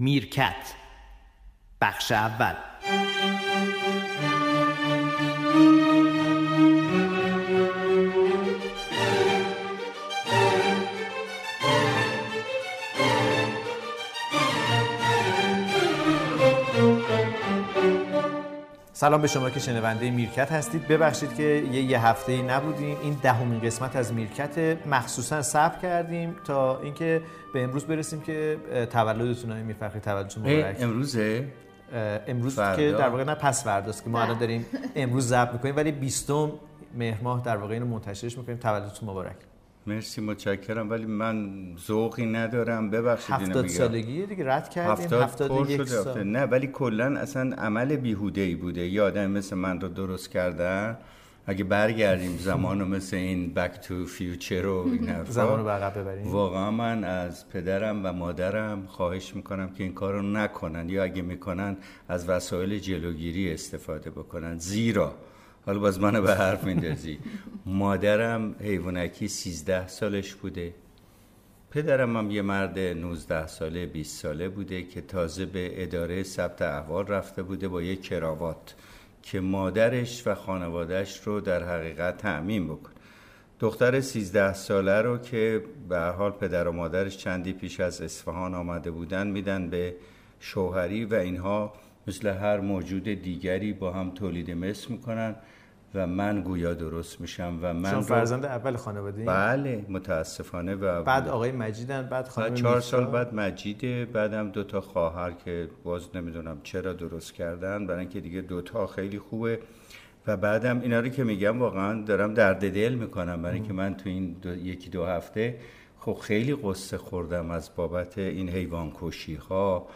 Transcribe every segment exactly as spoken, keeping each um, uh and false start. میرکت بخش اول. سلام به شما که شنونده میرکت هستید. ببخشید که یه, یه هفته‌ای نبودیم. این دهمین قسمت از میرکت، مخصوصا صبر کردیم تا اینکه به امروز برسیم که تولدتون های میرفخرایی، تولدتون مبارک. امروزه امروز فردا. که در واقع نه پس فرداست که ما الان داریم امروز ضبط می‌کنیم، ولی بیستم مهر ماه در واقع اینو منتشرش می‌کنیم. تولدتون مبارک. مرسی، متشکرم، ولی من ذوقی ندارم، ببخشید. هفتاد سالگیه دیگه، رد کردیم. هفتاد و یک سال نه، ولی کلن اصلا عمل بیهوده‌ای بوده. یه آدم مثل من رو درست کردن. اگه برگردیم زمانو مثل این Back to Future و این حرفا، زمانو به عقب ببریم، واقعا من از پدرم و مادرم خواهش میکنم که این کارو نکنن، یا اگه میکنن از وسایل جلوگیری استفاده بکنن. زیرا حالا باز منو به حرف میندازی. مادرم حیوانکی سیزده سالش بوده، پدرم هم یه مرد نوزده ساله بیست ساله بوده که تازه به اداره ثبت احوال رفته بوده با یه کراوات که مادرش و خانوادهش رو در حقیقت تأمین بکنه. دختر سیزده ساله رو که به هر حال پدر و مادرش چندی پیش از اصفهان آمده بودن میدن به شوهری و اینها مثل هر موجود دیگری با هم تولید مثل میکنن و من گویا درست میشم و من فرزند اول خانواده. بله، متاسفانه. و بعد آقای مجیدن، بعد خانم میرسا، چهار سال بعد مجیده، بعدم دو تا خواهر که باز نمیدونم چرا درست کردن، برای اینکه دیگه دو تا خیلی خوبه. و بعدم اینا رو که میگم واقعا دارم درد دل میکنم، برای اینکه من تو این دو، یکی دو هفته خب خیلی قصه خوردم از بابت این حیوان کشی ها.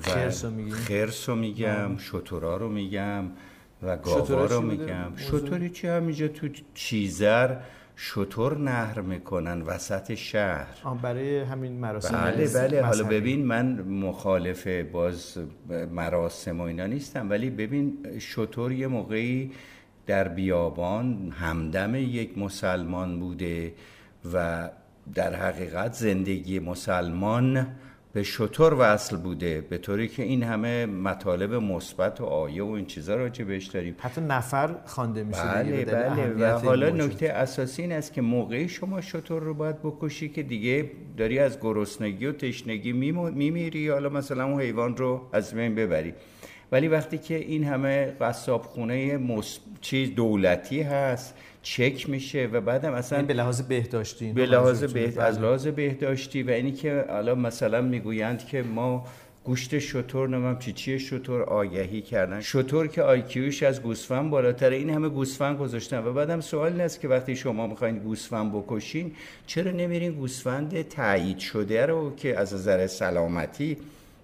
خرسو میگم، خرسو میگم، شتورا رو میگم و گاوا رو میگم. شتوری چی؟ همینجا تو چیزر شتور نهر میکنن وسط شهر برای همین مراسم. بله بله. حالا ببین، من مخالف باز مراسم و اینا نیستم، ولی ببین شتور یه موقعی در بیابان همدم یک مسلمان بوده و در حقیقت زندگی مسلمان به شطور وصل بوده، به طوری که این همه مطالب مثبت و آیه و این چیزا را چه بهش داریم، حتی نفر خوانده میشه. بله بله. و حالا نکته اساسی این است که موقعی شما شطور رو باید بکشی که دیگه داری از گرسنگی و تشنگی میمیری، حالا مثلا اون حیوان رو از بین ببری. ولی وقتی که این همه قصابخونه مص... چیز دولتی هست، چک میشه و بعدم اصلا به لحاظ بهداشتی، به لحاظ به از لحاظ بهداشتی و اینی که حالا مثلا میگویند که ما گوشت شتر نمام چی چیه شتر آگهی کردن، شتر که آی کیوش از گوسفند بالاتره، این همه گوسفند گذاشتن. و بعدم سوال این است که وقتی شما میخواین گوسفند بکشین چرا نمیرین گوسفند تایید شده رو که از نظر سلامتی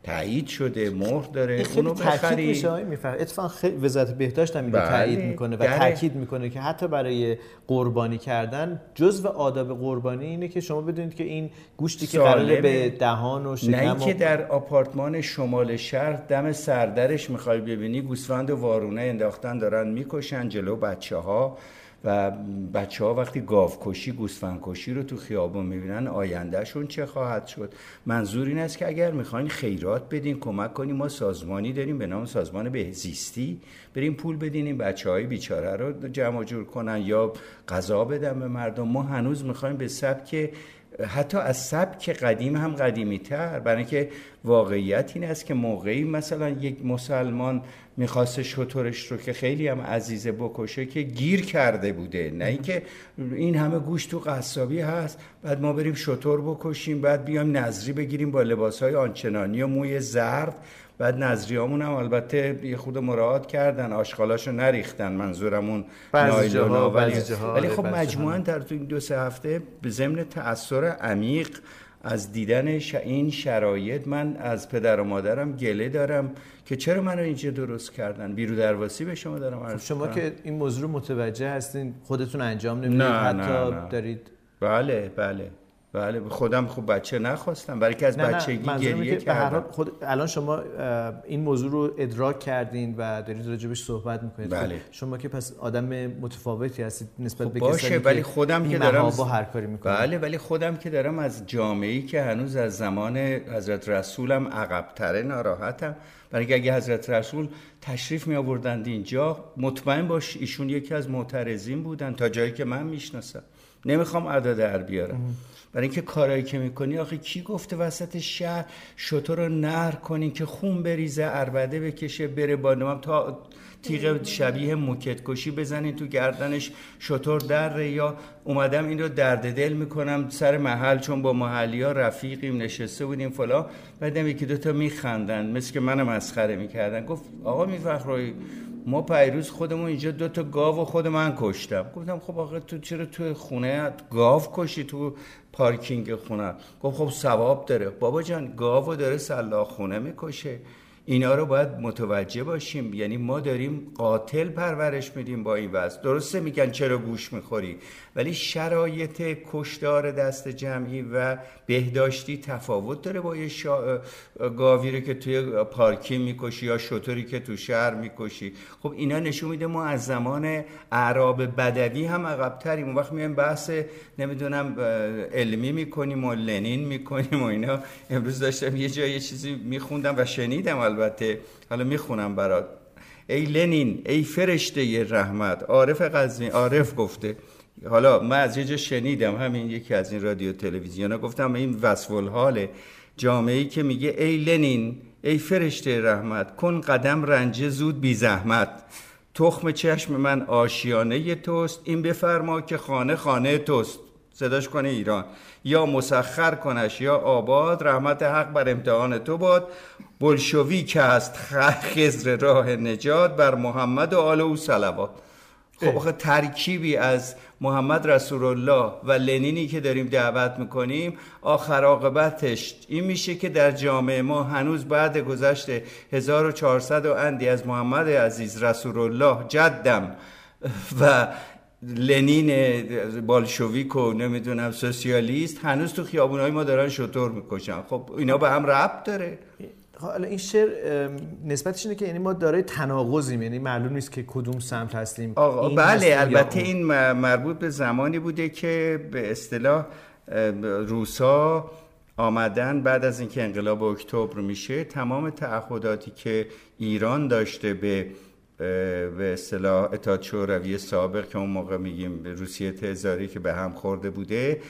تایید شده، مهر داره، اونو بخرید. میشه میفرد. اتفاقا خیلی وزارت بهداشت هم اینو تایید میکنه و تاکید میکنه که حتی برای قربانی کردن جزء آداب قربانی اینه که شما بدونید که این گوشتی که قراره به دهان و شکم، نه اینکه و... در آپارتمان شمال شهر دم سردرش میخوای ببینی گوسفند وارونه انداختن دارن میکشن جلو بچه‌ها. و بچه‌ها وقتی گاوکشی، گوسفندکشی رو تو خیابون می‌بینن آیندهشون چه خواهد شد. منظور این است که اگر می‌خواین خیرات بدین، کمک کنین، ما سازمانی داریم به نام سازمان بهزیستی، بریم پول بدین این بچه‌های بیچاره رو جمع جور کنن یا غذا بدن به مردم. ما هنوز می‌خوایم به سبک، حتی از سبک قدیم هم قدیمی‌تر، برای اینکه واقعیت این است که موقعی مثلا یک مسلمان میخواسته شترش رو که خیلی هم عزیزه بکشه که گیر کرده بوده، نه اینکه این همه گوشت تو قصابی هست بعد ما بریم شتر بکشیم بعد بیام نظری بگیریم با لباسهای آنچنانی و موی زرد. بعد نظریامون هم البته یه خود مراعات کردن، آشغالاشو نریختن، منظورمون نایلونا. ولی ولی خب مجموعاً در این دو سه هفته به ضمن تأثیر عمیق از دیدن ش... این شرایط، من از پدر و مادرم گله دارم که چرا منو اینجا درست کردن. بیرو درواسی به شما دارم عرض شما کنم. که این موضوع رو متوجه هستین، خودتون انجام نمیدید، حتی نه، نه. دارید. بله بله بله خودم خوب بچه نخواستم، برای که از نه بچگی نه. گریه کردم. خود الان شما این موضوع رو ادراک کردین و دارید راجبش صحبت میکنید. بله. شما که پس آدم متفاوتی هستید نسبت به کسانی که خودم که دارم با هر کاری میکنم. بله ولی خودم که دارم از جامعه‌ای که هنوز از زمان حضرت رسولم عقب‌تره ناراحتم، برای که اگه حضرت رسول تشریف می آوردند اینجا مطمئن باش ایشون یکی از معترضین بودن تا جایی که من میشناسم. نمیخوام ادا در بیارم. برای اینکه کارایی که میکنی آخه کی گفته وسط شهر شتر رو نهر کنین که خون بریزه، عربده بکشه بره بانوام، تا تیغ شبیه موکت کشی بزنین تو گردنش شتر دره، یا اومدم این رو درد دل میکنم سر محل چون با محلی ها رفیقیم نشسته بودیم فلا، بعدم یکی دوتا میخندن مثل که منم مسخره میکردن. گفت آقا میرفخرایی ما پیروز خودمون اینجا دو تا گاو خود من کشتم. گفتم خب آقا تو چرا تو خونه گاو کشی تو پارکینگ خونه؟ گفت خب ثواب داره. بابا جان گاو داره سلاخ خونه میکشه، اینا رو باید متوجه باشیم. یعنی ما داریم قاتل پرورش میدیم با این وضع. درسته میگن چرا گوش میخوری، ولی شرایط کشتار دست جمعی و بهداشتی تفاوت داره با یه شا... گاوی رو که توی پارکی میکشی یا شتری که تو شهر میکشی. خب اینا نشون میده ما از زمان اعراب بدوی هم عقب‌تریم. اون وقت میایم بحث نمیدونم علمی میکنیم و لنین میکنیم و اینا. امروز داشتم یه جای چیزی میخوندم و شنیدم، البته حالا میخونم برات. ای لنین، ای فرشته رحمت، عارف قزوین، عارف گفته. حالا من از یه جا شنیدم، همین یکی از این رادیو تلویزیونا گفتم این وصف الحال جامعه‌ای که میگه ای لنین ای فرشته رحمت، کن قدم رنجه زود بی زحمت، تخم چشم من آشیانه توست، این بفرما که خانه خانه توست. صداش کنه ایران، یا مسخر کنش یا آباد، رحمت حق بر امتحان تو باد، بلشوی که هست خضر راه نجات، بر محمد و آل او صلوات. خب آخه ترکیبی از محمد رسول الله و لنینی که داریم دعوت میکنیم آخر عاقبتش این میشه که در جامعه ما هنوز بعد گذشت هزار و چهارصد و اندی از محمد عزیز رسول الله جدم و لنین بالشویک و نمیدونم سوسیالیست هنوز تو خیابونای ما دارن شتر میکشن. خب اینا به هم ربط داره. حالا این شعر نسبتش اینه که یعنی ما دارای تناقضیم، یعنی معلوم نیست که کدوم سمت هستیم. آقا بله البته این مربوط به زمانی بوده که به اصطلاح روسا آمدن بعد از اینکه انقلاب اکتبر میشه، تمام تعهداتی که ایران داشته به به اصطلاح اتحاد شوروی سابق که اون موقع میگیم روسیه تزاری که به هم خورده بوده،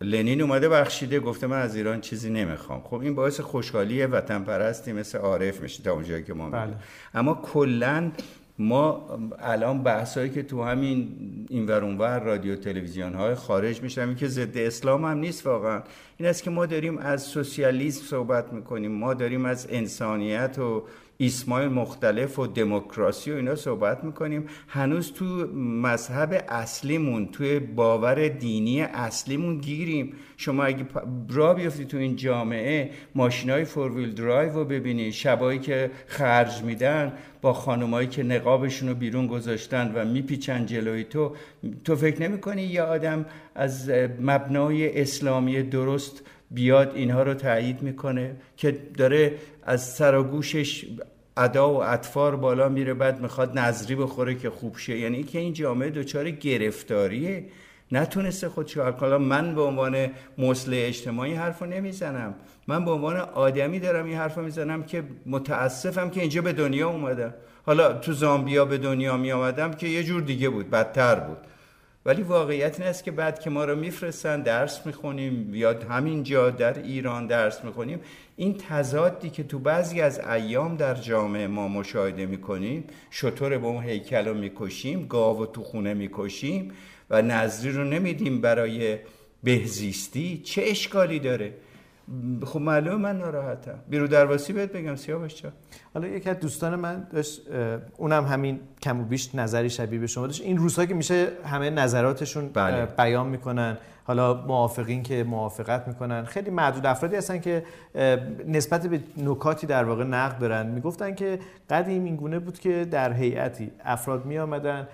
لنین اومده بخشیده، گفته من از ایران چیزی نمیخوام. خب این باعث خوشحالی وطن پرستی مثل عارف میشه تا اونجایی که ما میگیم. بله. اما کلا ما الان بحثایی که تو همین اینور اونور رادیو تلویزیون های خارج میشه، این که ضد اسلام هم نیست واقعا، این است که ما داریم از سوسیالیسم صحبت میکنیم، ما داریم از انسانیت و اسمای مختلف و دموکراسی و اینا صحبت میکنیم. هنوز تو مذهب اصلیمون، توی باور دینی اصلیمون گیریم. شما اگه را بیفتی تو این جامعه ماشینای فور ویل درایو رو ببینی، شبایی که خرج میدن با خانمایی که نقابشون رو بیرون گذاشتن و میپیچن جلوی تو، تو فکر نمیکنی یه آدم از مبنای اسلامی درست بیاد اینها رو تأیید میکنه که داره از سر و گوشش ادا و اطفار بالا میره، بعد میخواد نظری بخوره که خوب شه؟ یعنی که این جامعه دچار گرفتاریه، نتونسته خودشو الکلا. من به عنوان مصلح اجتماعی حرفو نمیزنم، من به عنوان آدمی دارم این حرفو میزنم که متاسفم که اینجا به دنیا اومدم. حالا تو زامبیا به دنیا می اومدم که یه جور دیگه بود، بدتر بود، ولی واقعیت این است که بعد که ما رو میفرستن درس میخونیم یا همینجا در ایران درس میخونیم، این تضادی که تو بعضی از ایام در جامعه ما مشاهده میکنیم، شتر با اون هیکل رو میکشیم، گاو تو خونه میکشیم و نظری رو نمیدیم برای بهزیستی، چه اشکالی داره؟ خب معلومه من ناراحتم. بیرو درواسی بهت بگم سیاوش جان. حالا یکی از دوستان من داشت، اونم همین کم و بیش نظری شبیه به شما داشت، این روزها که میشه همه نظراتشون بله. بیان میکنن، حالا موافقین که موافقت میکنن، خیلی معدود افرادی هستن که نسبت به نکاتی در واقع نقد دارن. میگفتن که قدیم این گونه بود که در هیئتی افراد میامدن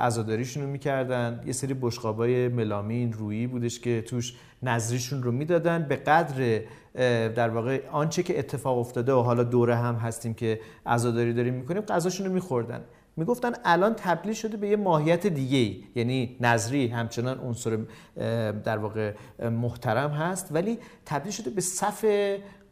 عزاداریشون رو میکردن، یه سری بشقابای ملامین رویی بودش که توش نظریشون رو میدادن، به قدر در واقع آنچه که اتفاق افتاده و حالا دوره هم هستیم که عزاداری داریم میکنیم، غذاشون رو میخوردن. میگفتن الان تبدیل شده به یه ماهیت دیگه‌ای، یعنی نظری همچنان عنصر در واقع محترم هست ولی تبدیل شده به صف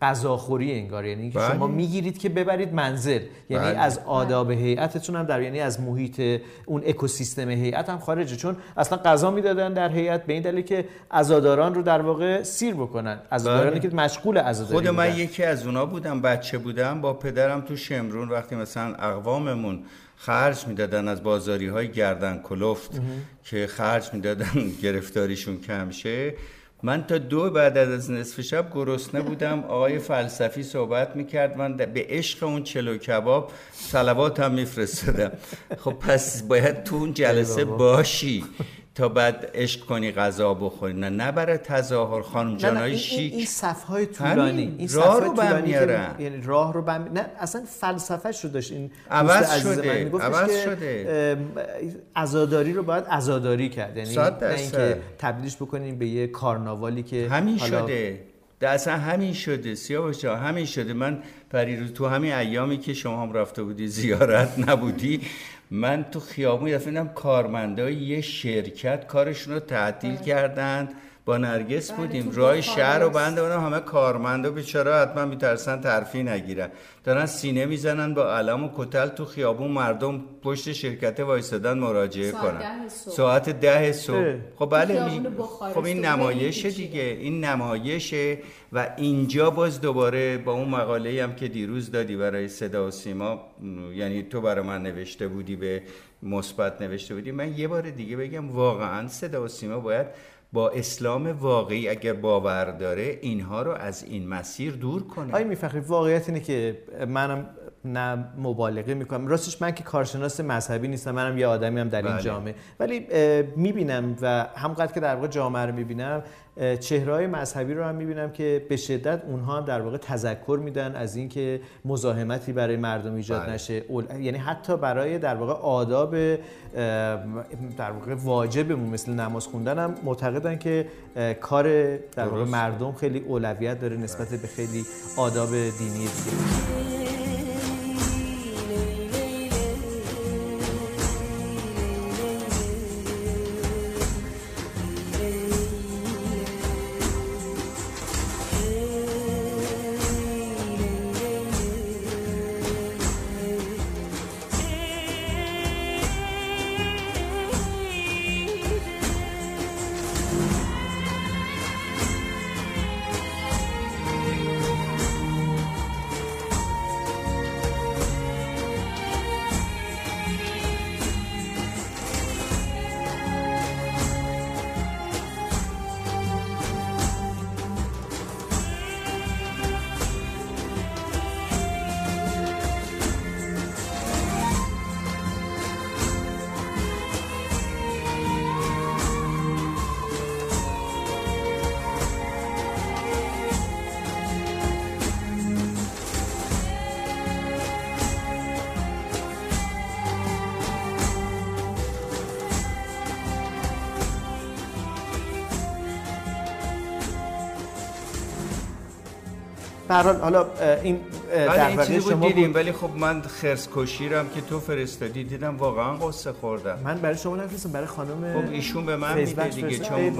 غذاخوری انگار، یعنی که شما میگیرید که ببرید منزل، یعنی بلی. از آداب هیئتتون هم در، یعنی از محیط اون اکوسیستم هیئت هم خارجه، چون اصلا غذا میدادن در هیئت به این دلیل که عزاداران رو در واقع سیر بکنن، عزادارانی که مشغول عزاداری بودن. خود من بودن. یکی از اونا بودم، بچه بودم با پدرم تو شمرون وقتی مثلا اقواممون خرج میدادن از بازاری‌های گردن کلفت اه. که خرج میدادن گرفتاریشون کم شه، من تا دو بعد از نصف شب گرسنه بودم. آقای فلسفی صحبت میکرد، من به عشق اون چلو کباب صلوات هم میفرستدم. خب پس باید تو اون جلسه باشی تا بعد عشق کنی، غذا بخوری، نه نه برای تظاهر. خانم جانای شیک این صف‌های طولانی، این راه رو بم میارن، یعنی راه رو بم، نه اصلا فلسفه‌اش رو داشت این عوض شده، عوض شده. عزاداری رو باید عزاداری کرد، یعنی نه اینکه تبدیلش بکنیم به یه کارناوالی که همین شده، اصلا همین شده سیاوش جان، همین شده. من پریروز تو همین ایامی که شما هم رفته بودی زیارت نبودی، من تو خیابون رفتم، کارمندای یه شرکت کارشون رو تعطیل کردن، با نرگس بودیم، راه شهر رو بنده بودم، همه کارمندا بیچاره حتما میترسن ترفیع نگیرن، دارن سینه میزنن با علم و کتل تو خیابون، مردم پشت شرکت وایسادن مراجعه کنن ساعت ده صبح. خب بله، خب این نمایشه دیگه، این نمایشه. و اینجا باز دوباره با اون مقاله‌ای هم که دیروز دادی برای صدا و سیما، یعنی تو برای من نوشته بودی، به مثبت نوشته بودی، من یه بار دیگه بگم واقعا صدا و سیما باید با اسلام واقعی اگر باور داره اینها رو از این مسیر دور کنه. آی میفخری، واقعیت اینه که منم نه مبالغه میکنم، راستش من که کارشناس مذهبی نیستم، منم یه آدمی هم در این بله. جامعه، ولی میبینم و همونقدر که در واقع جامعه رو میبینم، چهره‌های مذهبی رو هم میبینم که به شدت اونها هم در واقع تذکر میدن از این که مزاحمتی برای مردم ایجاد بله. نشه، یعنی حتی برای در واقع آداب در واقع واجبمون مثل نماز خوندن هم معتقدن که کار در واقع مردم خیلی اولویت داره نسبت به خیلی آداب دینی دیگه. حالا این در واقع شما دیدیم بود. ولی خب من خرس کشیرم که تو فرستادی دیدم، واقعا قصه خوردم. من برای شما نفرستم، برای خانم. خب ایشون به من میده دیگه، چون من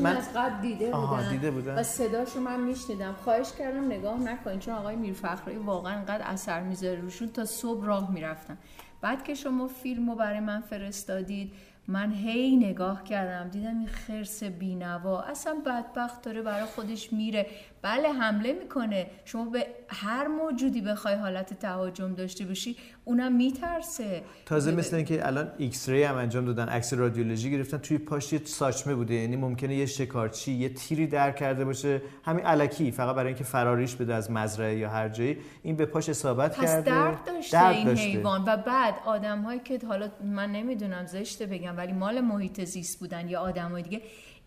من از قبل دیده بودم دیده بودن. و صداشو من میشنیدم. خواهش کردم نگاه نکنین، چون آقای میرفخرایی واقعا انقدر اثر میذاره روشون، تا صبح راه میرفتم. بعد که شما فیلمو برای من فرستادید، من هی نگاه کردم، دیدم این خرس بی‌نوا اصلا بدبخت داره برای خودش میره. بله حمله میکنه، شما به هر موجودی بخوای حالت تهاجم داشته باشی اونم میترسه. تازه مثل اینکه الان ایکس ری هم انجام دادن، عکس رادیولوژی گرفتن، توی پاش یه ساچمه بوده، یعنی ممکنه یه شکارچی یه تیری در کرده باشه، همین الکی فقط برای اینکه فراریش بده از مزرعه یا هر جایی، این به پاش اصابت کرده، درد داشته درد این داشته. حیوان. و بعد آدم‌هایی که حالا من نمیدونم زشته بگم ولی مال محیط زیست بودن یا آدمای دیگه،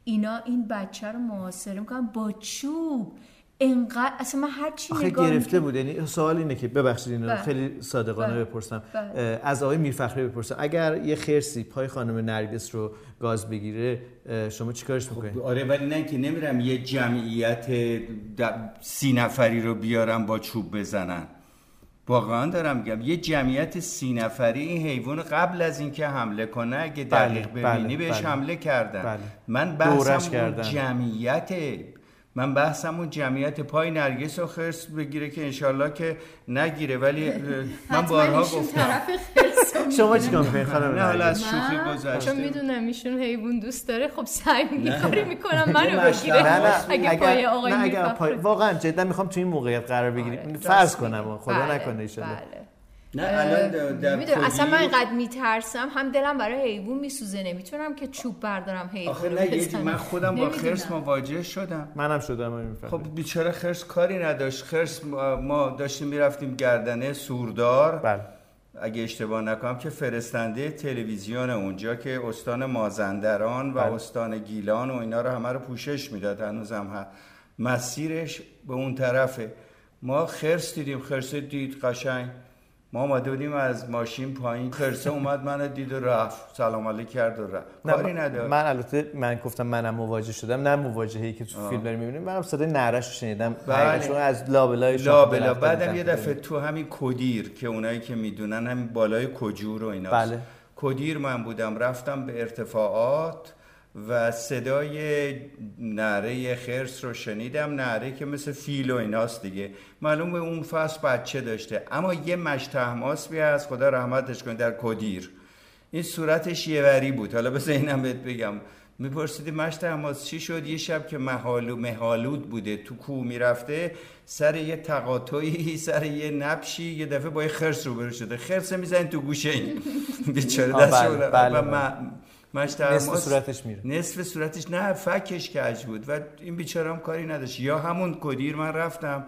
اینا این بچه رو محاصره میکنن با چوب. انقدر اصلا من هر چی نگاه گرفته بود. یعنی سوال اینه که ببخشید اینو خیلی صادقانه بره. بپرسم بره. از آقای میرفخرایی بپرسم، اگر یه خرسی پای خانم نرگس رو گاز بگیره شما چیکارش میکنید؟ خب آره، ولی نه که نمیرم یه جمعیت سی نفری رو بیارم با چوب بزنن. واقعا دارم میگم یه جمعیت سی نفری این حیوان قبل از اینکه حمله کنه اگه دقیق ببینی بهش بله. حمله کردن. بله. من بحثم اون جمعیت من بحثم اون جمعیت پای نرگس و خرس بگیره که انشالله که نگیره، ولی من بارها گفتم شما چیکار می‌کنید خانم؟ نه حالا از شوخی گذشته، چون میدونم ایشون حیوان دوست داره، خب سعی می‌کنم می‌کنم منو بگیره. اگه پای آقای میرفخرایی واقعا جدا می‌خوام تو این موقعیت قرار بگیریم، فرض کنم خدا نکنه انشالله. نه الان در میدونم اصلا من اینقدر میترسم، هم دلم برای حیوان میسوزه، نمیتونم که چوب بردارم حیوان. آخه نه یه من خودم با خرس مواجه شدم. منم شدم همین. خب بیچاره خرس کاری نداشت. خرس ما داشتیم میرفتیم گردنه سوردار. بله. اگه اشتباه نکنم که فرستنده تلویزیون اونجا که استان مازندران و بله. استان گیلان و اینا رو همه رو پوشش میداد، هنوزم هست. مسیرش به اون طرفه. ما خرس دیدیم، خرس دید قشنگ. ما اومده بودیم از ماشین پایین، خرسه اومد منو دید و رفت، سلام علیک کرد و رفت. کاری نداره. من البته من گفتم منم مواجه شدم، نه مواجهه‌ای که تو فیلم داریم می‌بینیم، منم صدای نعره‌ش رو شنیدم. حقیقتاً از لابلای لابلا بعدم یه دفعه تو همین کدیر که اونایی که میدونن همین بالای کجور و ایناست. بله. کدیر من بودم، رفتم به ارتفاعات و صدای نعره خرس رو شنیدم، نعره که مثل فیل و ایناست دیگه، معلومه اون فصل بچه داشته. اما یه مشت حماس هست، خدا رحمتش کنه، در کدیر این صورتش یه وری بود. حالا بذار اینم بهت بگم، میپرسیدی مشت حماس چی شد؟ یه شب که محالو محالود بوده تو کوه میرفته، سر یه تقاطعی سر یه نبشی یه دفعه با یه خرس روبرو شده، خرس میزنه تو گوشه این بیچاره دستش مشت نصف صورتش میره، نصف صورتش نه فکش کج بود و این بیچاره هم کاری نداشت. یا همون کدیر من رفتم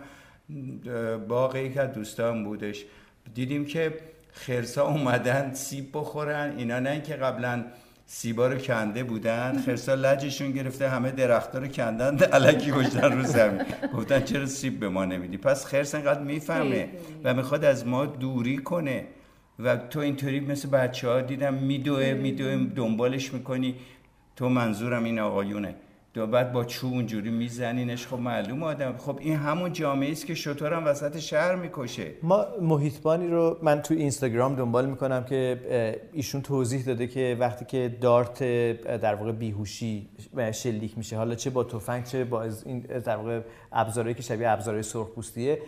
باقی یکی از دوستان بودش، دیدیم که خرسا اومدن سیب بخورن، اینا نه که قبلا سیبا رو کنده بودن، خرسا لجشون گرفته همه درخت رو کندن الکی گذاشتن رو زمین، گفتن چرا سیب به ما نمیدی؟ پس خرس انقدر میفهمه و میخواد از ما دوری کنه و تو اینطوری مثل بچه ها دیدم میدوه میدوه دنبالش میکنی، تو منظورم این آقایونه، دو بعد با چوب اونجوری میزنینش. خب معلوم آدم، خب این همون جامعه است که شطور هم وسط شهر میکشه. ما محیطبانی رو من تو اینستاگرام دنبال میکنم که ایشون توضیح داده که وقتی که دارت در واقع بیهوشی شلیک میشه، حالا چه با تفنگ چه با این در واقع ابزاری که شبیه ابزارهای سرخپوستیه،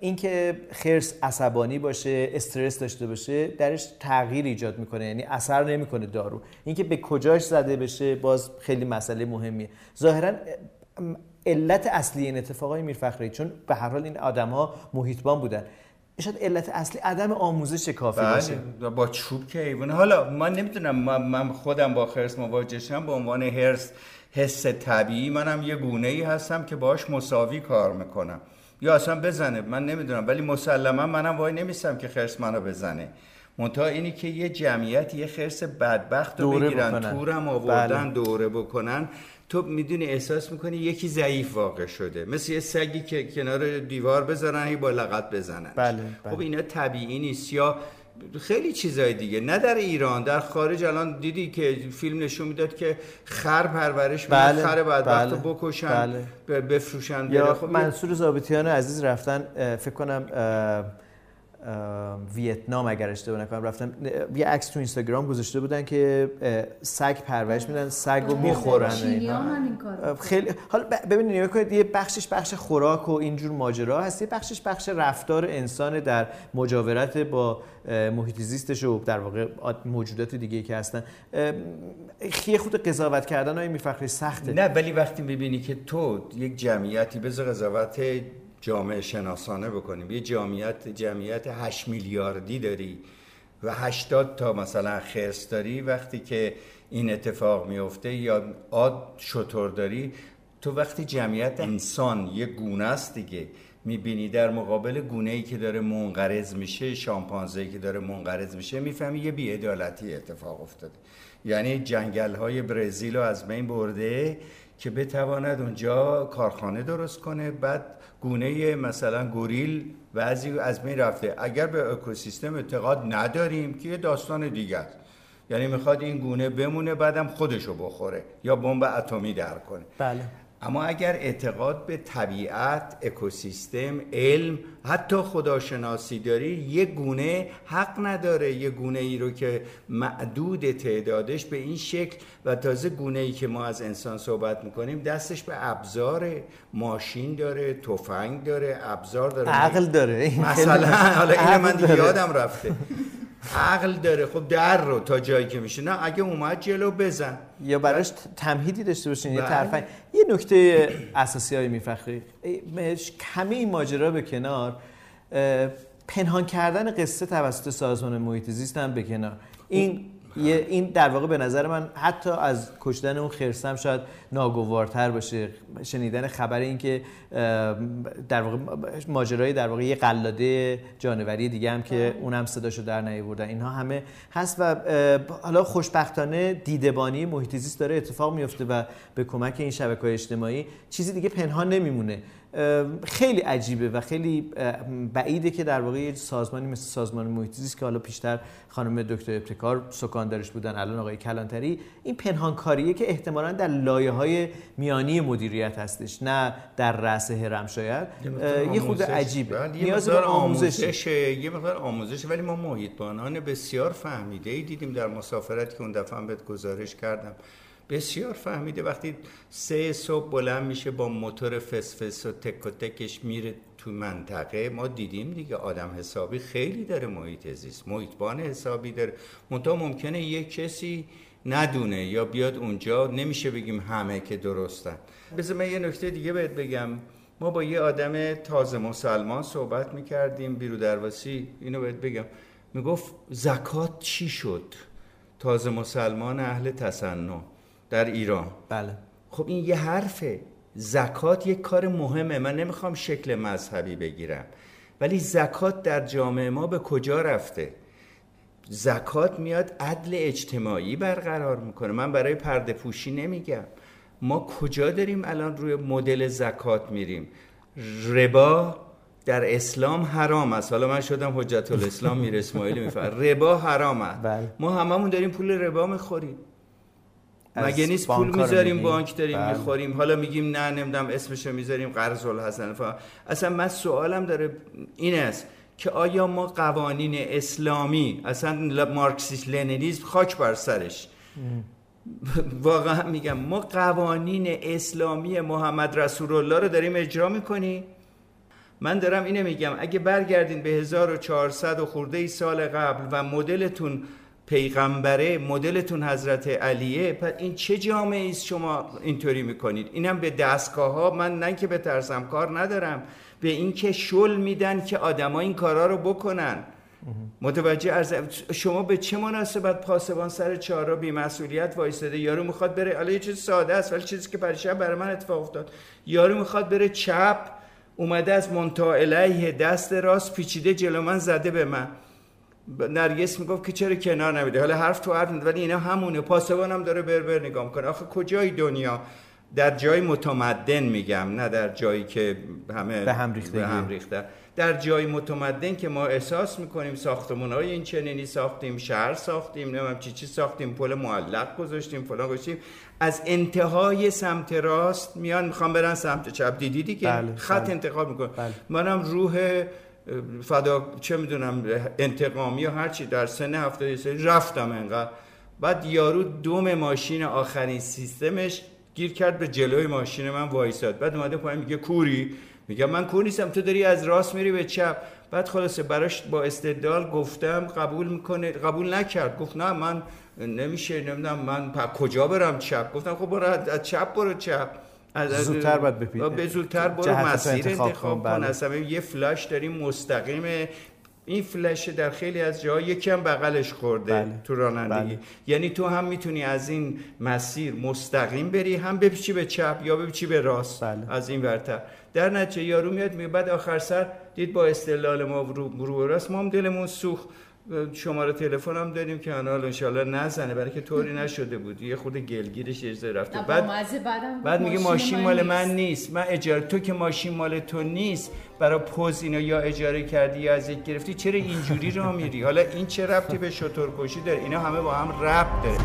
این که خرس عصبانی باشه، استرس داشته باشه، درش تغییر ایجاد میکنه، یعنی اثر نمیکنه دارو. این که به کجاش زده بشه باز خیلی مسئله مهمیه. ظاهرا علت اصلی این اتفاقای میرفخرایی، چون به هر حال این آدم‌ها محیطبان بودن، شاید علت اصلی عدم آموزش کافی باشه. با چوب که حیوان، حالا من نمیدونم، من خودم با خرس مواجه شدم به عنوان هرس حس طبیعی، منم یه گونه‌ای هستم که باهاش مساوی کار میکنم، یا اصلا بزنه من نمیدونم، ولی مسلما منم وای نمیستم که خرس منو بزنه. منتها اینی که یه جمعیت یه خرس بدبخت رو بگیرن بکنن. تورم آوردن بله. دوره بکنن، تو میدونی احساس میکنی یکی ضعیف واقع شده، مثل یه سگی که کنار دیوار بذارن یه با لغت بزنن. بله. بله. خب اینا طبیعی نیست. یا خیلی چیزای دیگه، نه در ایران، در خارج الان دیدی که فیلم نشون میداد که خر پرورش میدن، بله، خر بدبختو بله، بکشن بله. بفروشن بله. یا خب منصور ضابطیان عزیز رفتن فکر کنم ویتنام اگر اشتباه نکنم، رفتم یه عکس تو اینستاگرام گذاشته بودن که سگ پرورش میدن، سگ رو میخورن. خیلی حالا ببینید یه بخشش بخش خوراک و اینجور ماجرا هست، یه بخشش بخش رفتار انسان در مجاورت با محیط زیستش و در واقع موجودات دیگه که هستن. خیلی خود قضاوت کردن های میرفخرایی سخته. نه ولی وقتی ببینی که تو یک جمعیتی، بذار قضاوت جامعه شناسانه بکنیم، یه جمعیت جمعیت هشت میلیاردی داری و هشتاد تا مثلا خرس داری، وقتی که این اتفاق میفته یا آد شتر داری، تو وقتی جمعیت انسان یه گونه است دیگه میبینی در مقابل گونه‌ای که داره منقرض میشه، شامپانزه‌ای که داره منقرض میشه، میفهمی یه بی‌عدالتی اتفاق افتاده. یعنی جنگل‌های برزیل رو از بین برده که بتواند اونجا کارخانه درست کنه. بعد گونه مثلا گوریل بعضی از بین رفته. اگر به اکوسیستم اعتقاد نداریم که یه داستان دیگه است، یعنی میخواد این گونه بمونه بعدم خودشو بخوره یا بمب اتمی در کنه. بله. اما اگر اعتقاد به طبیعت، اکوسیستم، علم، حتی خداشناسی داری، یه گونه حق نداره یه گونه ای رو که معدود تعدادش به این شکل و تازه گونه ای که ما از انسان صحبت میکنیم دستش به ابزار، ماشین داره، تفنگ داره، ابزار داره، عقل داره، مثلا حالا این من دیگه یادم رفته عقل داره. خب در رو تا جایی که میشه، نه اگه اومد جلو بزن یا براش تمهیدی داشته باشین یه طرفین. یه نکته اساسی های میرفخرایی، همه این ماجرا به کنار، پنهان کردن قصه توسط سازمان محیط زیست هم به کنار، این یه این در واقع به نظر من حتی از کشتن اون خرسم شاید ناگوارتر باشه، شنیدن خبر این که در واقع ماجرای در واقع یه قلاده جانوری دیگه هم که اونم صداشو در نیاوردن، اینها همه هست. و حالا خوشبختانه دیدبانی محیط زیست داره اتفاق میفته و به کمک این شبکه‌های اجتماعی چیزی دیگه پنهان نمیمونه. خیلی عجیبه و خیلی بعیده که در واقع سازمانی مثل سازمان محیط زیست که حالا پیشتر خانم دکتر ابتکار سکاندارش بودن، الان آقای کلانتری، این پنهانکاریه که احتمالاً در لایه‌های میانی مدیریت هستش، نه در رأس هرم. شاید یه خود عجیبه، نیاز به آموزش، یه مقدار آموزش. ولی ما محیط‌بانان بسیار فهمیده‌ای دیدیم در مسافرت که اون دفعه هم بهت گزارش کردم، بسیار فهمیده. وقتی سه صبح بلند میشه با موتور فسفس و تک و تکش میره تو منطقه، ما دیدیم دیگه آدم حسابی خیلی داره محیط زیست، محیطبان حسابی داره. منتها ممکنه یه کسی ندونه یا بیاد اونجا، نمیشه بگیم همه که درستن. بذار من یه نکته دیگه بهت بگم. ما با یه آدم تازه مسلمان صحبت میکردیم، بیرودرواسی، اینو بهت بگم، میگفت زکات چی شد؟ تازه مسلمان اهل تصنع در ایران. بله. خب این یه حرفه. زکات یک کار مهمه، من نمیخوام شکل مذهبی بگیرم، ولی زکات در جامعه ما به کجا رفته؟ زکات میاد عدل اجتماعی برقرار میکنه. من برای پرده پوشی نمیگم، ما کجا داریم الان روی مدل زکات میریم؟ ربا در اسلام حرام است. حالا من شدم حجت الاسلام میر اسماعیل میفهم ربا حرام است. بله. ما هممون داریم پول ربا میخوریم، مگه نیست؟ پول میذاریم بانک داریم بل. میخوریم. حالا میگیم نه نمیدونم اسمشو میذاریم قرض الحسن. اصلا من سوالم داره این است که آیا ما قوانین اسلامی، اصلا مارکسیست لنینیسم خاک بر سرش، واقعا میگم، ما قوانین اسلامی محمد رسول الله رو داریم اجرا میکنی؟ من دارم اینه میگم، اگه برگردین به هزار و چهارصد و خورده ای سال قبل و مدلتون پیغمبره، مدلتون حضرت علیه، پس این چه جامعه ایست شما اینطوری میکنید؟ اینم به دستگاه ها، من نه که به ترسم کار ندارم، به این که شل میدن که آدم ها این کارها رو بکنن. متوجه عرض شما به چه مناسبت پاسبان سر چهارا بی‌مسئولیت وایساده؟ یارو میخواد بره، الان یه چیز ساده است ولی چیزی که پریشب برای من اتفاق افتاد، یارو میخواد بره چپ، اومده از منتهی الیه دست راست پیچیده جلو من، زده به من. نرگس میگفت که چرا کنار نمیده؟ حالا حرف تو حرف نده، ولی اینا همونه. پاسبان هم داره بربر بر نگاه میکنه. آخه کجای دنیا، در جای متمدن میگم، نه در جایی که همه به هم ریخته، به هم ریخته. در جای متمدن که ما احساس میکنیم ساختمان‌های این چنینی ساختیم، شهر ساختیم، نمیدونم چی چی ساختیم، پل معلق گذاشتیم، فلان گذاشتیم، از انتهای سمت راست میان میخوان برن سمت چپ. دیدی دیگه بله، خط بله. انتخاب میکنه بله. منم روح فدا چه میدونم انتقامی و هرچی در سن هفتاد سال رفتم انقدر. بعد یارو دوم ماشین آخرین سیستمش گیر کرد به جلوی ماشین من وایساد، بعد اومده پایین میگه کوری؟ میگم من کور نیستم، تو داری از راست میری به چپ. بعد خلاصه براش با استدلال گفتم، قبول میکنه، قبول نکرد، گفت نه من نمیشه، نمیدونم من پا کجا برم چپ. گفتم خب برو از چپ، برو چپ، زودتر باید بپیده، زودتر برو مسیر انتخاب کن. اصلا یه فلاش داریم مستقیمه، این فلاش در خیلی از جاها یکم بغلش خورده بله. تو رانندگی بله. یعنی تو هم میتونی از این مسیر مستقیم بری، هم بپیچی به چپ یا بپیچی به راست بله. از این ورتر. در نتیجه یارو میاد میگه، بعد آخر سر دید با استدلال ما رو راست، ما هم دلمون سوخت، شماره تلفنم داریم که آنال انشالله نزنه، برای که طوری نشده بود، یه خود گلگیرش اجزه رفته. بعد بعد میگه ماشین مال من نیست، من اجاره، تو که ماشین مال تو نیست، برای پوز اینو یا اجاره کردی یا از یک گرفتی، چرا اینجوری راه میری؟ حالا این چه ربطی به شترکشی داره؟ اینا همه با هم ربط داره.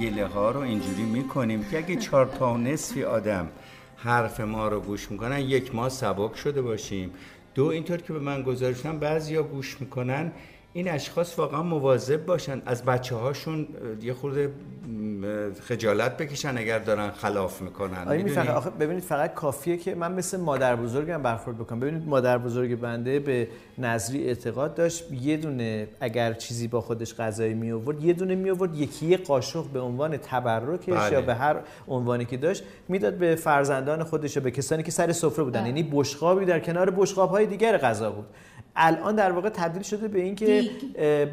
گله ها رو اینجوری میکنیم که اگه چهار تا و نصفی آدم حرف ما رو گوش میکنن، یک، ما سبک شده باشیم. دو، اینطور که به من گزارشن بعضیا گوش میکنن، این اشخاص واقعا مواظب باشن، از بچه هاشون یه خورده خجالت بکشن اگر دارن خلاف میکنن. میدونی آخه ببینید، فقط کافیه که من مثل مادر بزرگم برخورد بکنم. ببینید مادر بزرگ بنده به نظری اعتقاد داشت، یه دونه اگر چیزی با خودش غذایی می آورد، یه دونه می آورد، یکی یه قاشق به عنوان تبرکش، بله، یا به هر عنوانی که داشت میداد به فرزندان خودش یا به کسانی که سر سفره بودن. یعنی بشقابی در کنار بشقاب‌های دیگر غذا بود. الان در واقع تبدیل شده به این که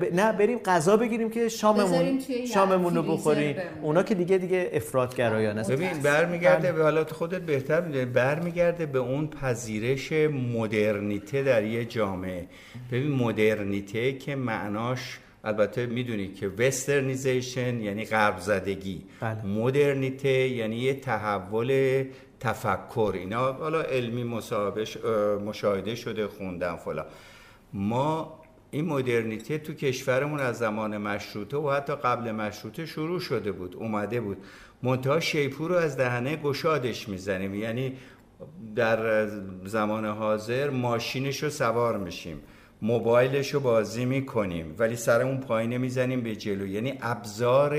ب... نه بریم غذا بگیریم که شاممون شاممون رو بخوریم. اونا که دیگه دیگه افراط گرایانه است. ببین برمیگرده بر... به حالات خودت بهتر میدونی، برمیگرده به اون پذیرش مدرنیته در یه جامعه. ببین مدرنیته که معناش البته میدونی که وسترنیزیشن یعنی غرب زدگی، بله. مدرنیته یعنی یه تحول تفکر. اینا حالا علمی مصاحبهش مشاهده شده، خوندم فلان. ما این مدرنیته تو کشورمون از زمان مشروطه و حتی قبل مشروطه شروع شده بود، اومده بود، منتها شیپور رو از دهنه گشادش میزنیم. یعنی در زمان حاضر ماشینش رو سوار میشیم، موبایلش رو بازی میکنیم، ولی سرمون پایین میزنیم به جلو. یعنی ابزار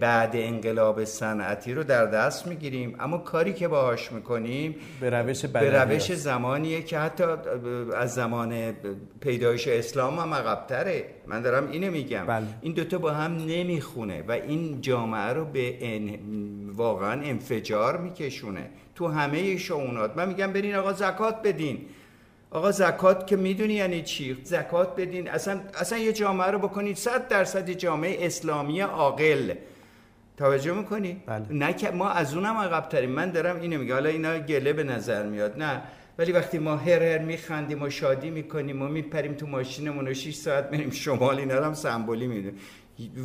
بعد انقلاب صنعتی رو در دست میگیریم، اما کاری که باهاش میکنیم به روش, به روش زمانیه که حتی از زمان پیدایش اسلام هم عقب‌تره. من دارم اینو میگم، بله. این دوتا با هم نمیخونه و این جامعه رو به واقعا انفجار میکشونه تو همه شعونات. من میگم برین آقا زکات بدین. آقا زکات که میدونی یعنی چی؟ زکات بدین، اصلا اصلا یه جامعه رو بکنید صد درصد جامعه اسلامی عاقل. توجه میکنی؟ بله. نه که ما از اونم عقب تریم. من دارم اینو میگم. حالا اینا گله به نظر میاد، نه، ولی وقتی ما هر هر میخندیم و شادی میکنیم و میپریم تو ماشینمون و شش ساعت میریم شمال، اینا هم سمبولی میدونیم.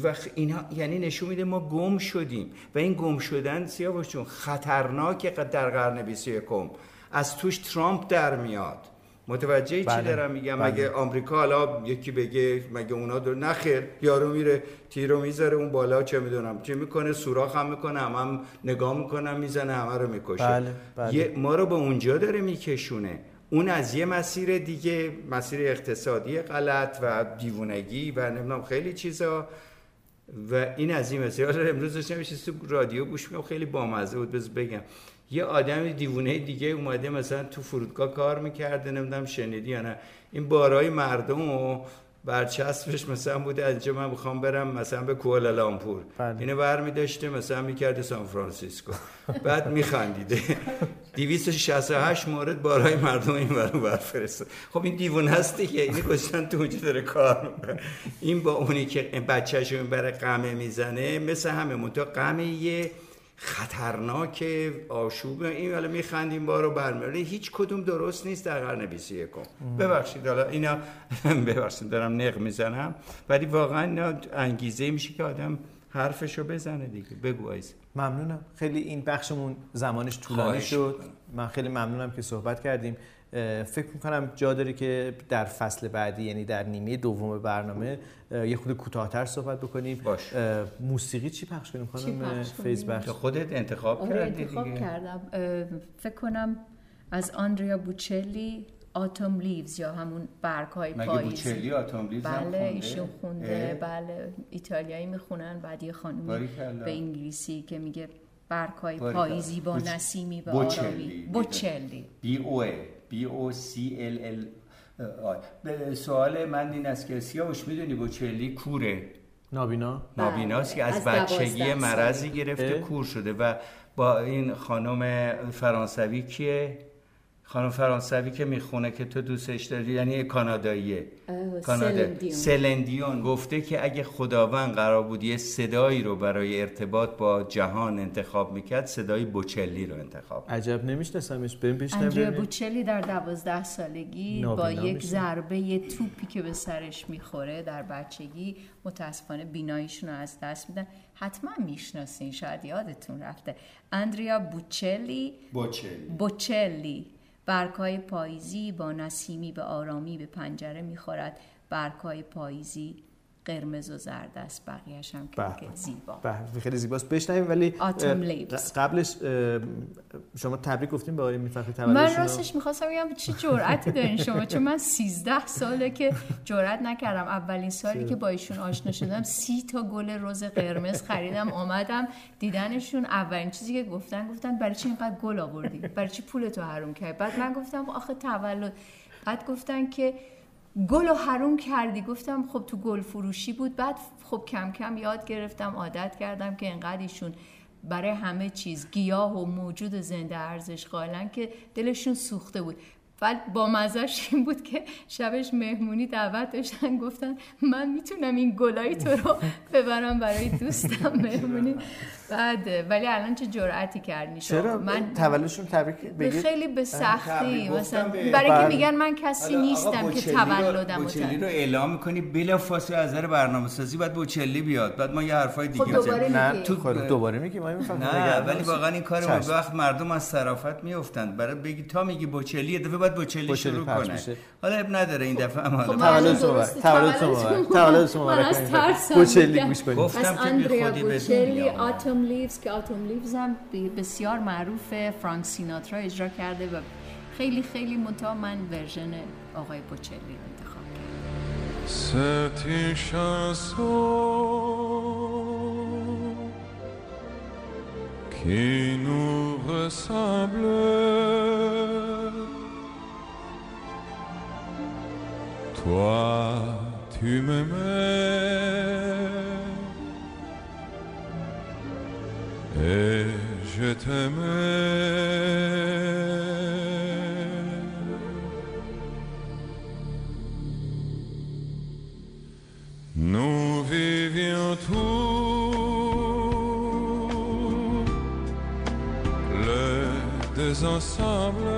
وقت اینا یعنی نشون میده ما گم شدیم و این گم شدن سیاوشون خطرناکه در قرن بیست و یکم. از توش ترامپ در میاد. متوجه بله. چی دارم میگم؟ بله. مگه آمریکا حالا یکی بگه مگه اونا دور؟ نخیر، یارو میره تیرو میذاره اون بالا، چه میدونم چه میکنه، سوراخ هم میکنه، هم, هم نگاه میکنه، میزنه، همه رو میکشه. بله. بله. یه ما رو به اونجا داره میکشونه. اون از یه مسیر دیگه، مسیر اقتصادی غلط و دیوونگی و نمیدونم خیلی چیزا، و این از این مسیر. حالا امروز داشتم یه چیزی تو رادیو گوش میدم، خیلی بامزه بود، بذار بگم. یه آدم دیوونه دیگه اومده مثلا تو فرودگاه کار میکرده، نمیدونم شنیدی یا نه، این بارای مردم و برچسبش مثلا بوده از اینجا من بخوام برم مثلا به کوالالامپور، اینو برمی داشته مثلا میکرده سان فرانسیسکو، بعد میخندیده دویست و شصت و هشت مورد بارای مردم این ور اون ور فرستاد. خب این دیوونه است دیگه، اینو گذاشتن تو اونجا داره کار میکنه. این با اونی که بچه‌شو میبره قمه میزنه مثل همه، منتها قمه یه خطرناک آشوب. این حالا میخندیم بارو برمیاره، هیچ کدوم درست نیست در قرن بیست و یکم. ببخشید حالا اینا ببخشید دارم نق میزنم، ولی واقعا اینا انگیزه میشه که آدم حرفشو بزنه دیگه. بگو عزیز. ممنونم، خیلی این بخشمون زمانش طولانی شد. من خیلی ممنونم که صحبت کردیم. فکر میکنم جا داره که در فصل بعدی، یعنی در نیمه دوم برنامه، یه خود کوتاه‌تر صحبت بکنیم. باش. موسیقی چی پخش کنیم خانم فیض بخش؟ خودت انتخاب کردی دیگه. انتخاب کردم. فکر کنم از آندریا بوچلی آتوم لیوز، یا همون برگ‌های پاییز. مگه بوچلی آتوم لیوز هم خونده؟ بله ایشون خونده. بله ایتالیایی میخونن، بعد یه خانومی به انگلیسی که میگه برگ‌های پاییزی با نسیمی و آرامی. بوچلی. بی او بی او سی ال ال آی. سوال من این است که سیاوش میدونی بوچلی کوره؟ نابینا؟ نابیناست که از بچگی مرضی گرفته کور شده و با این خانم فرانسوی که خانم فرانسوی که میخونه که تو دوستش داری، یعنی کاناداییه، کانادا، سلندیون گفته که اگه خداوند قرار بود یه صدایی رو برای ارتباط با جهان انتخاب میکرد، صدای بوچلی رو انتخاب. عجب نمیشناسمش. بریم پیش نمیریم. اندریا بوچلی در دوازده سالگی با یک ضربه یه توپی که به سرش میخوره در بچگی متاسفانه بیناییشون رو از دست میدن. حتما میشناسین، شاید یادتون رفته. اندریا بوچلی بوچلی بوچلی برگ‌های پاییزی با نسیمی به آرامی به پنجره می‌خورد، برگ‌های پاییزی قرمز و زرد است، بقیه‌اش هم که زیبا. بله خیلی زیباست، بشنویم. ولی قبلش شما تبریک گفتیم به آقای میرفخرایی تولدشون. من راستش می‌خواستم بگم چه جرأتی دارین شما، چون من سیزده ساله که جرأت نکردم. اولین سالی که با ایشون آشنا شدم سی تا گل رز قرمز خریدم، آمدم دیدنشون، اولین چیزی که گفتن گفتن برای چی اینقدر گل آوردی؟ برای چی پولتو حروم کردی؟ بعد من گفتم آخه تولد. بعد گفتن که گلو حروم کردی. گفتم خب تو گل فروشی بود. بعد خب کم کم یاد گرفتم، عادت کردم که انقدر ایشون برای همه چیز، گیاه و موجود زنده ارزش قائلن که دلشون سوخته بود. بعد با مزهش این بود که شبش مهمونی دعوت داشتن، گفتن من میتونم این گلای تو رو ببرم برای دوستم مهمونی. بعد ولی الان چه جرأتی کردی شما؟ من تولدشون تبریک بگید. خیلی به سختی مثلا به... برای بر... که میگن من کسی نیستم که تولدم رو بوچلی رو اعلام می‌کنی بلافاصله از در برنامه‌سازی بعد بوچلی بیاد، بعد ما یه حرفای دیگه بزنیم. نه تو کارو دوباره میگی ما میفهمیم. نه ولی واقعا این کارو وقت مردم از صرافت میافتند. برای بگی تا میگی بوچلی دفعه بوچلی شروع کنه. حالا اب نداره این دفعه اما تولد شما تولد شما تولد شما بوچلی گوش بدید. گفتم که خودی بوچلی آتوم لیوز، که آتوم لیوز هم بسیار معروفه، فرانک سیناترا اجرا کرده و خیلی خیلی متأ من ورژن آقای بوچلی انتخاب کردم. ستی شانسون qui nous ressemble. Toi, tu m'aimais et je t'aimais. Nous vivions tous les deux ensemble.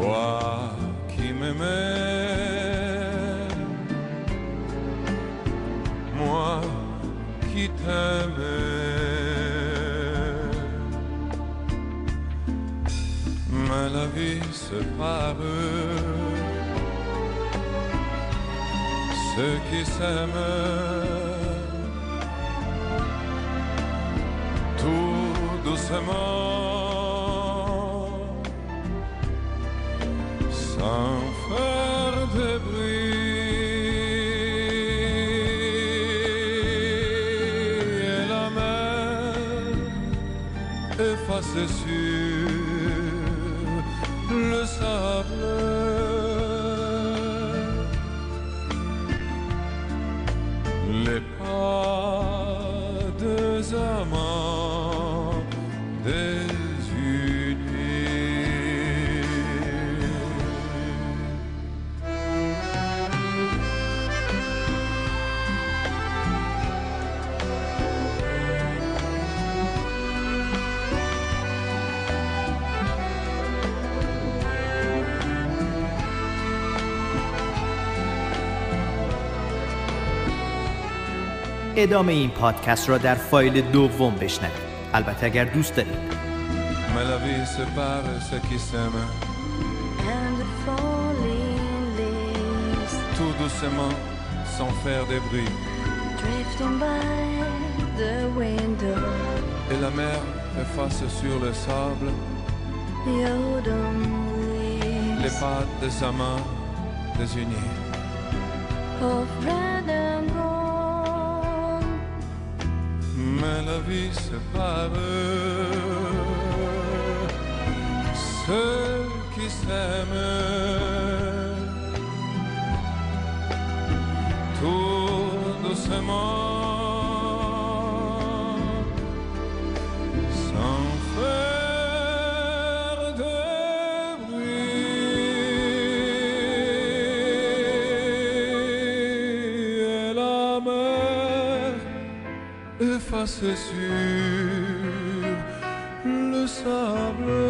Toi qui m'aimais, moi qui t'aimais, mais la vie se pare. Ceux qui s'aiment, tout doucement. Sans faire de bruit, et la mer effacée sur le sable. Les pas des amants des ادامه این پادکست را در فایل دوم بشنوید، البته اگر دوست دارید. Mais la vie sépare ceux qui s'aiment. And the falling leaves. Tout doucement, sans faire de bruit. Drifting by the window. Et la mer efface sur le sable. The autumn leaves. Les pattes de sa main désunies. Of red and gold. Mais la vie sépare. Ceux qui s'aiment tout doucement sans faire de bruit et la mer effacée sur le sable.